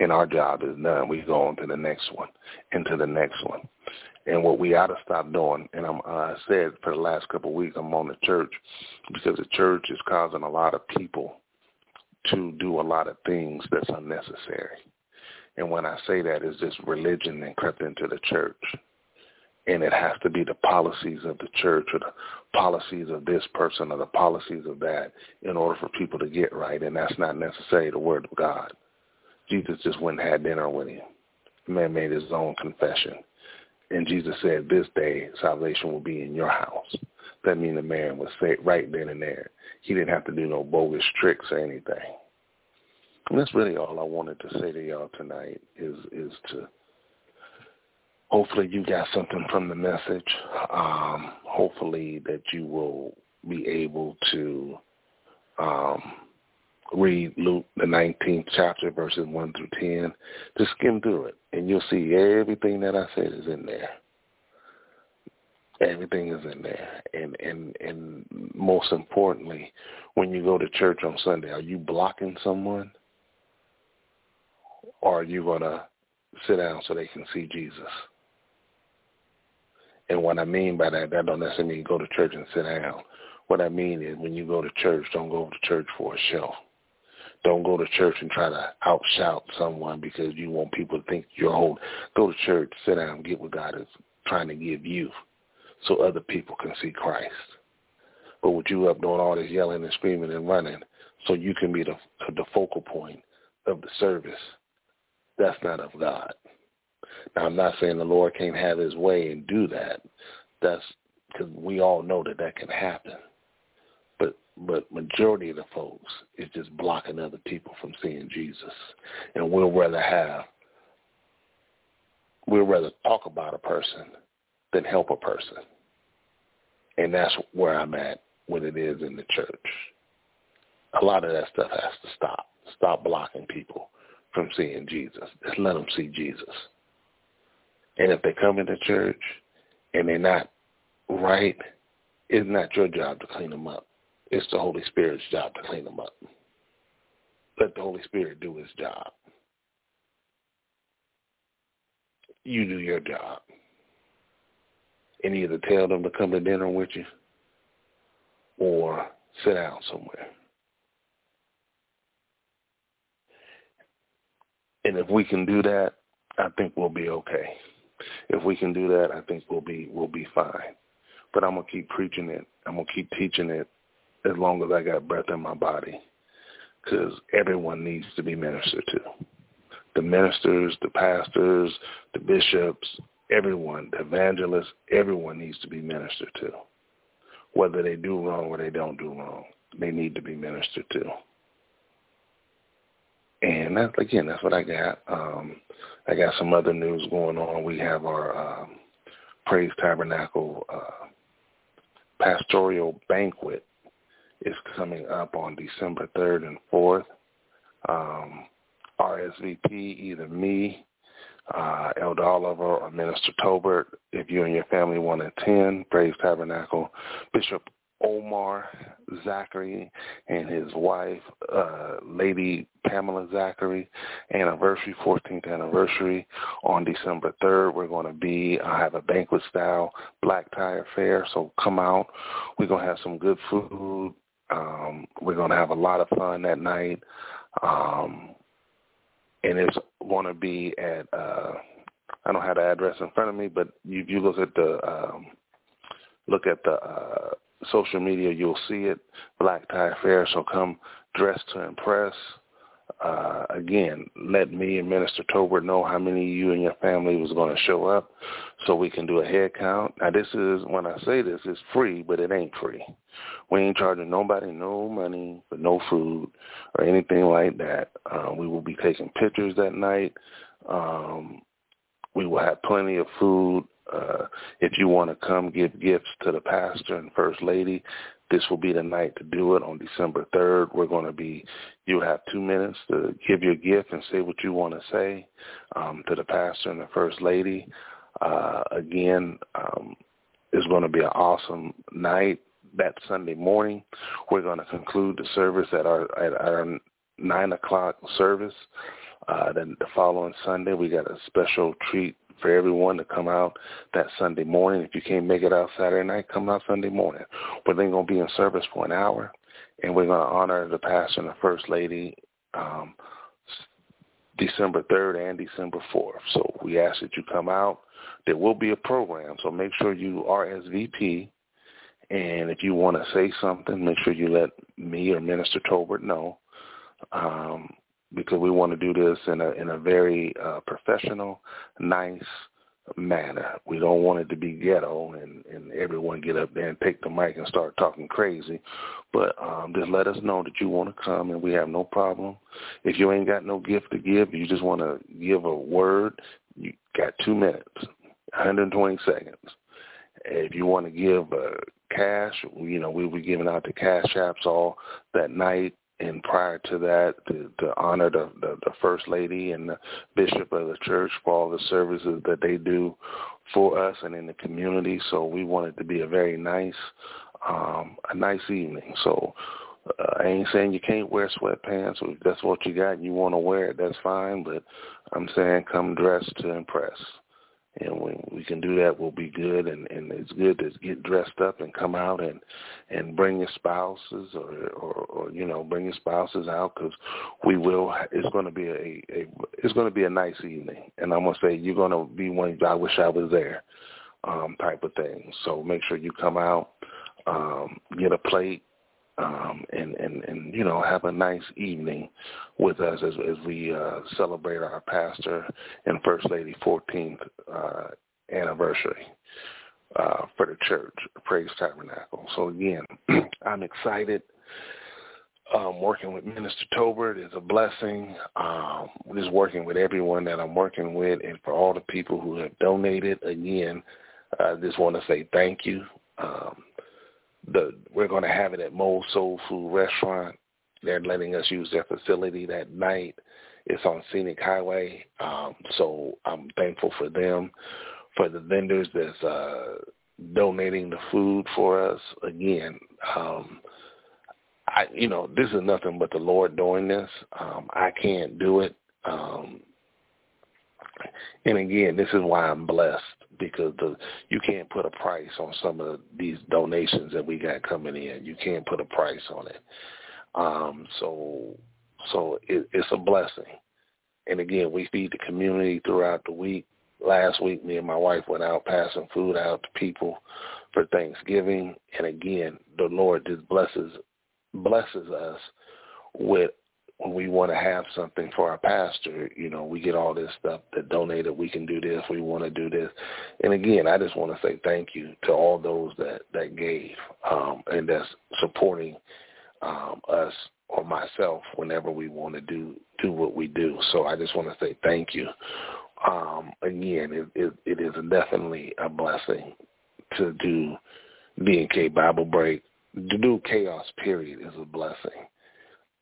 And our job is done. We go on to the next one and to the next one. And what we ought to stop doing, and I'm, uh, I said for the last couple of weeks, I'm on the church, because the church is causing a lot of people to do a lot of things that's unnecessary. And when I say that, it's just religion that crept into the church. And it has to be the policies of the church or the policies of this person or the policies of that in order for people to get right. And that's not necessarily the word of God. Jesus just went and had dinner with him. The man made his own confession. And Jesus said, this day salvation will be in your house. That means the man was saved right then and there. He didn't have to do no bogus tricks or anything. And that's really all I wanted to say to y'all tonight is is to hopefully you got something from the message. Um, hopefully that you will be able to um, read Luke, the nineteenth chapter, verses one through ten. Just skim through it, and you'll see everything that I said is in there. Everything is in there, and, and and most importantly, when you go to church on Sunday, are you blocking someone, or are you going to sit down so they can see Jesus? And what I mean by that, that don't necessarily mean go to church and sit down. What I mean is when you go to church, don't go to church for a show. Don't go to church and try to out-shout someone because you want people to think you're old. Go to church, sit down, get what God is trying to give you, so other people can see Christ. But with you up doing all this yelling and screaming and running so you can be the, the focal point of the service, that's not of God. Now, I'm not saying the Lord can't have his way and do that. That's because we all know that that can happen. But but majority of the folks is just blocking other people from seeing Jesus. And we'll rather have, we'll rather talk about a person than help a person. And that's where I'm at when it is in the church. A lot of that stuff has to stop. Stop blocking people from seeing Jesus. Just let them see Jesus. And if they come into church and they're not right, it's not your job to clean them up. It's the Holy Spirit's job to clean them up. Let the Holy Spirit do his job. You do your job. And either tell them to come to dinner with you or sit down somewhere. And if we can do that, I think we'll be okay. If we can do that, I think we'll be we'll be fine. But I'm gonna keep preaching it. I'm gonna keep teaching it as long as I got breath in my body, because everyone needs to be ministered to. The ministers, the pastors, the bishops, everyone, the evangelists, everyone needs to be ministered to. Whether they do wrong or they don't do wrong, they need to be ministered to. And that, again, that's what I got. Um, I got some other news going on. We have our um, Praise Tabernacle uh, Pastoral Banquet is coming up on December third and fourth. Um, R S V P, either me, uh, Elder Oliver, or Minister Tolbert, if you and your family want to attend Praise Tabernacle. Bishop Omar Zachary and his wife, uh, Lady Pamela Zachary, anniversary, fourteenth anniversary on December third. We're going to be, I have a banquet style black tie affair, so come out. We're going to have some good food. Um, we're going to have a lot of fun that night. Um, and it's going to be at, uh, I don't have the address in front of me, but if you look at the, um, look at the, uh, social media, you'll see it, Black Tie Fair. So come dressed to impress. Uh, again, let me and Minister Tolbert know how many of you and your family was going to show up so we can do a head count. Now, this is, when I say this, it's free, but it ain't free. We ain't charging nobody no money for no food or anything like that. Uh, we will be taking pictures that night. Um, we will have plenty of food. Uh, if you want to come give gifts to the pastor and first lady, this will be the night to do it on December third. We're going to be, you have two minutes to give your gift and say what you want to say um, to the pastor and the first lady. Uh, again, um, it's going to be an awesome night. That Sunday morning, we're going to conclude the service at our, at our nine o'clock service. Uh, then the following Sunday, we got a special treat for everyone to come out that Sunday morning. If you can't make it out Saturday night, come out Sunday morning. We're then going to be in service for an hour, and we're going to honor the pastor and the first lady um, December third and December fourth. So we ask that you come out. There will be a program, so make sure you R S V P. And if you want to say something, make sure you let me or Minister Tolbert know, um, because we want to do this in a in a very uh, professional, nice manner. We don't want it to be ghetto and, and everyone get up there and take the mic and start talking crazy. But um, just let us know that you want to come, and we have no problem. If you ain't got no gift to give, you just want to give a word, you got two minutes, one hundred twenty seconds. If you want to give uh, cash, you know, we'll be giving out the cash apps all that night. And prior to that, to, to honor the, the, the First Lady and the Bishop of the Church for all the services that they do for us and in the community. So we want it to be a very nice, um, a nice evening. So uh, I ain't saying you can't wear sweatpants. Or if that's what you got and you want to wear it, that's fine. But I'm saying come dressed to impress. And when we can do that, we'll be good. And, and it's good to get dressed up and come out and, and bring your spouses or, or, or, you know, bring your spouses out, because we will. It's going to be a, a it's going to be a nice evening. And I'm going to say you're going to be one I wish I was there um, type of thing. So make sure you come out, um, get a plate, um, and, and, and, you know, have a nice evening with us as, as we uh, celebrate our pastor and First Lady fourteenth uh, anniversary uh, for the church, Praise Tabernacle. So, again, I'm excited. Um, working with Minister Tolbert is a blessing. Um, just working with everyone that I'm working with, and for all the people who have donated, again, I just want to say thank you. Um, The, we're going to have it at Mo Soul Food Restaurant. They're letting us use their facility that night. It's on Scenic Highway, um, so I'm thankful for them, for the vendors that's uh, donating the food for us. Again, um, I, you know, this is nothing but the Lord doing this. Um, I can't do it. Um, and, again, this is why I'm blessed. Because the, you can't put a price on some of these donations that we got coming in. You can't put a price on it. Um, so so it, it's a blessing. And, again, we feed the community throughout the week. Last week, me and my wife went out passing food out to people for Thanksgiving. And again, the Lord just blesses blesses us with, when we want to have something for our pastor, you know, we get all this stuff that donated. We can do this. We want to do this. And again, I just want to say thank you to all those that, that gave um, and that's supporting um, us or myself whenever we want to do, do what we do. So I just want to say thank you. Um, again, it, it, it is definitely a blessing to do D and K Bible Break. To do chaos, period, is a blessing.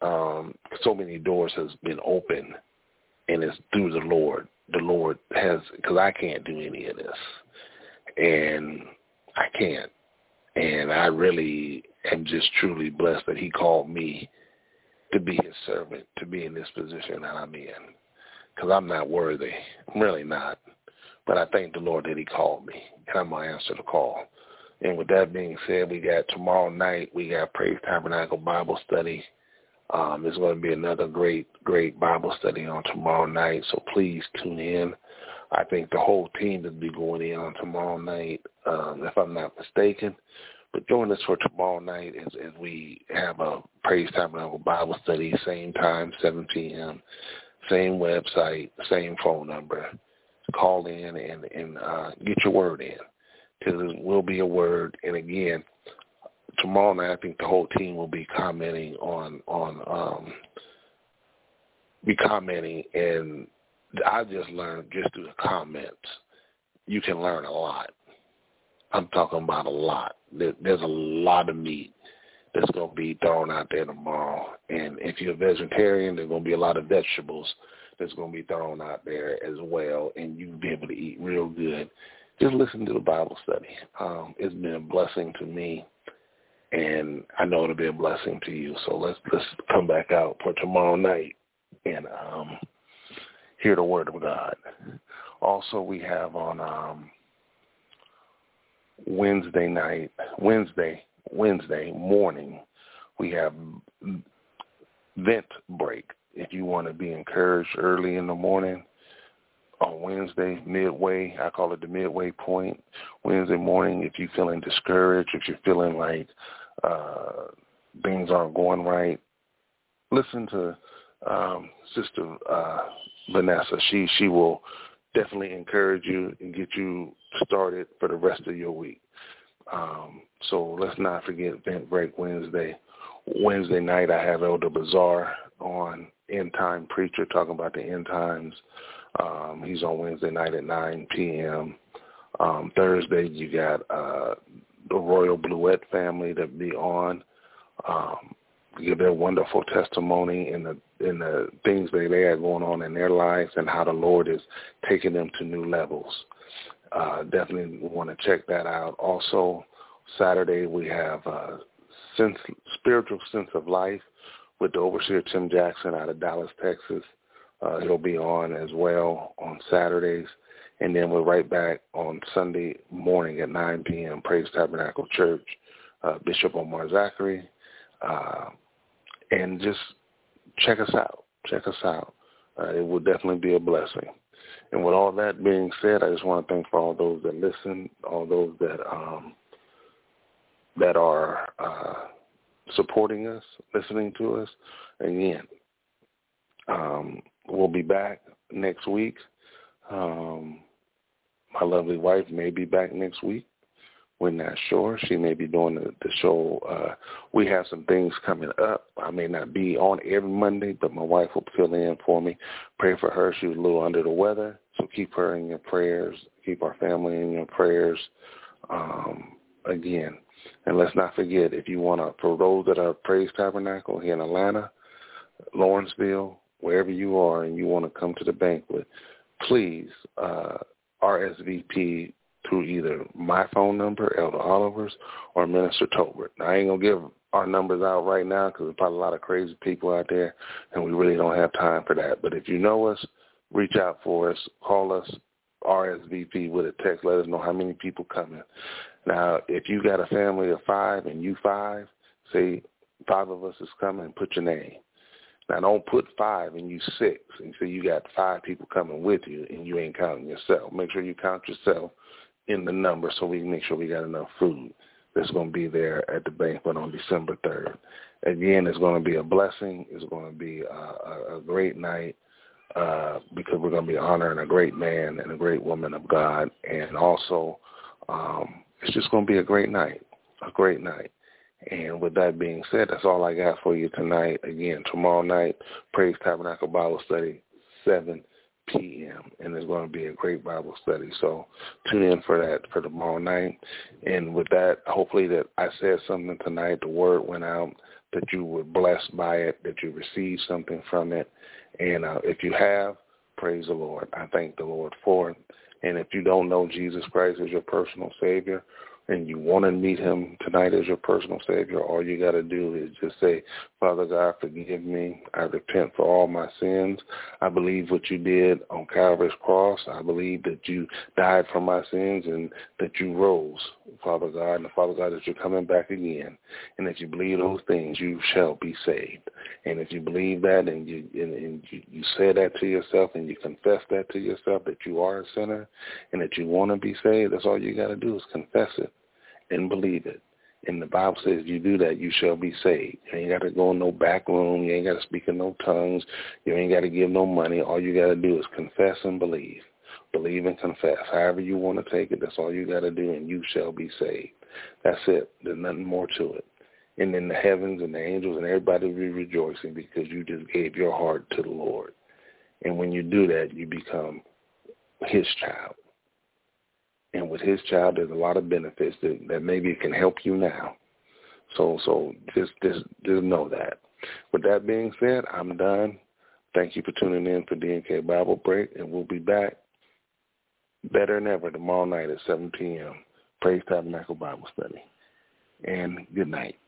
Um, so many doors has been open, and it's through the Lord. The Lord has, because I can't do any of this, and I can't. And I really am just truly blessed that he called me to be his servant, to be in this position that I'm in, because I'm not worthy. I'm really not. But I thank the Lord that he called me, and I'm going to answer the call. And with that being said, we got tomorrow night, we got Praise Tabernacle Bible Study. Um, there's going to be another great, great Bible study on tomorrow night, so please tune in. I think the whole team will be going in on tomorrow night, um, if I'm not mistaken. But join us for tomorrow night as, as we have a Praise Tabernacle Bible Study, same time, seven p.m., same website, same phone number. Call in and, and uh, get your word in, because there will be a word. And again, tomorrow night, I think the whole team will be commenting on, on um, be commenting, and I just learned just through the comments, you can learn a lot. I'm talking about a lot. There, there's a lot of meat that's going to be thrown out there tomorrow. And if you're a vegetarian, there's going to be a lot of vegetables that's going to be thrown out there as well, and you'll be able to eat real good. Just listen to the Bible study. Um, it's been a blessing to me. And I know it'll be a blessing to you. So let's let's come back out for tomorrow night and um, hear the word of God. Also, we have on um, Wednesday night, Wednesday, Wednesday morning, we have Vent Break. If you want to be encouraged early in the morning, on Wednesday, midway, I call it the midway point, Wednesday morning, if you're feeling discouraged, if you're feeling like uh, things aren't going right, listen to um, Sister uh, Vanessa. She she will definitely encourage you and get you started for the rest of your week. Um, so let's not forget Vent Break Wednesday. Wednesday night, I have Elder Bazaar on, End Time Preacher, talking about the end times. Um, he's on Wednesday night at nine p.m. Um, Thursday, you got uh, the Royal Bluett family to be on, um, give their wonderful testimony and the and the things that they have going on in their lives and how the Lord is taking them to new levels. Uh, definitely want to check that out. Also, Saturday we have uh, sense, Spiritual Sense of Life with the Overseer Tim Jackson out of Dallas, Texas. Uh, he'll be on as well on Saturdays. And then we're right back on Sunday morning at nine p.m., Praise Tabernacle Church, uh, Bishop Omar Zachary. Uh, and just check us out. Check us out. Uh, it will definitely be a blessing. And with all that being said, I just want to thank for all those that listen, all those that um, that are uh, supporting us, listening to us. Again, um, we'll be back next week. Um, my lovely wife may be back next week. We're not sure. She may be doing the, the show. Uh, we have some things coming up. I may not be on every Monday, but my wife will fill in for me. Pray for her. She was a little under the weather, so keep her in your prayers. Keep our family in your prayers. Um, again, and let's not forget, if you want to, for those that are Praise Tabernacle here in Atlanta, Lawrenceville, wherever you are and you want to come to the banquet, please uh, R S V P through either my phone number, Elder Oliver's, or Minister Tolbert. Now, I ain't going to give our numbers out right now because there's probably a lot of crazy people out there, and we really don't have time for that. But if you know us, reach out for us, call us, R S V P with a text, let us know how many people coming. Now, if you got a family of five and you five, say five of us is coming, put your name. Now, don't put five and you six and say you got five people coming with you and you ain't counting yourself. Make sure you count yourself in the number so we can make sure we got enough food that's going to be there at the banquet on December third. Again, it's going to be a blessing. It's going to be a, a great night uh, because we're going to be honoring a great man and a great woman of God. And also, um, it's just going to be a great night, a great night. And with that being said, that's all I got for you tonight. Again, tomorrow night, Praise Tabernacle Bible Study, seven p.m., and it's going to be a great Bible study. So tune in for that for tomorrow night. And with that, hopefully that I said something tonight, the word went out, that you were blessed by it, that you received something from it. And uh, if you have, praise the Lord. I thank the Lord for it. And if you don't know Jesus Christ as your personal Savior, and you want to meet him tonight as your personal Savior, all you got to do is just say, Father God, forgive me. I repent for all my sins. I believe what you did on Calvary's cross. I believe that you died for my sins and that you rose, Father God, and Father God, that you're coming back again. And if you believe those things, you shall be saved. And if you believe that and you and, and you, you say that to yourself and you confess that to yourself that you are a sinner and that you want to be saved, that's all you got to do is confess it and believe it. And the Bible says you do that, you shall be saved. You ain't got to go in no back room. You ain't got to speak in no tongues. You ain't got to give no money. All you got to do is confess and believe. Believe and confess. However you want to take it, that's all you got to do, and you shall be saved. That's it. There's nothing more to it. And then the heavens and the angels and everybody will be rejoicing because you just gave your heart to the Lord. And when you do that, you become his child. And with his child, there's a lot of benefits that, that maybe can help you now. So so just, just just know that. With that being said, I'm done. Thank you for tuning in for D and K Bible Break, and we'll be back better than ever tomorrow night at seven p.m., Praise Tabernacle Bible Study. And good night.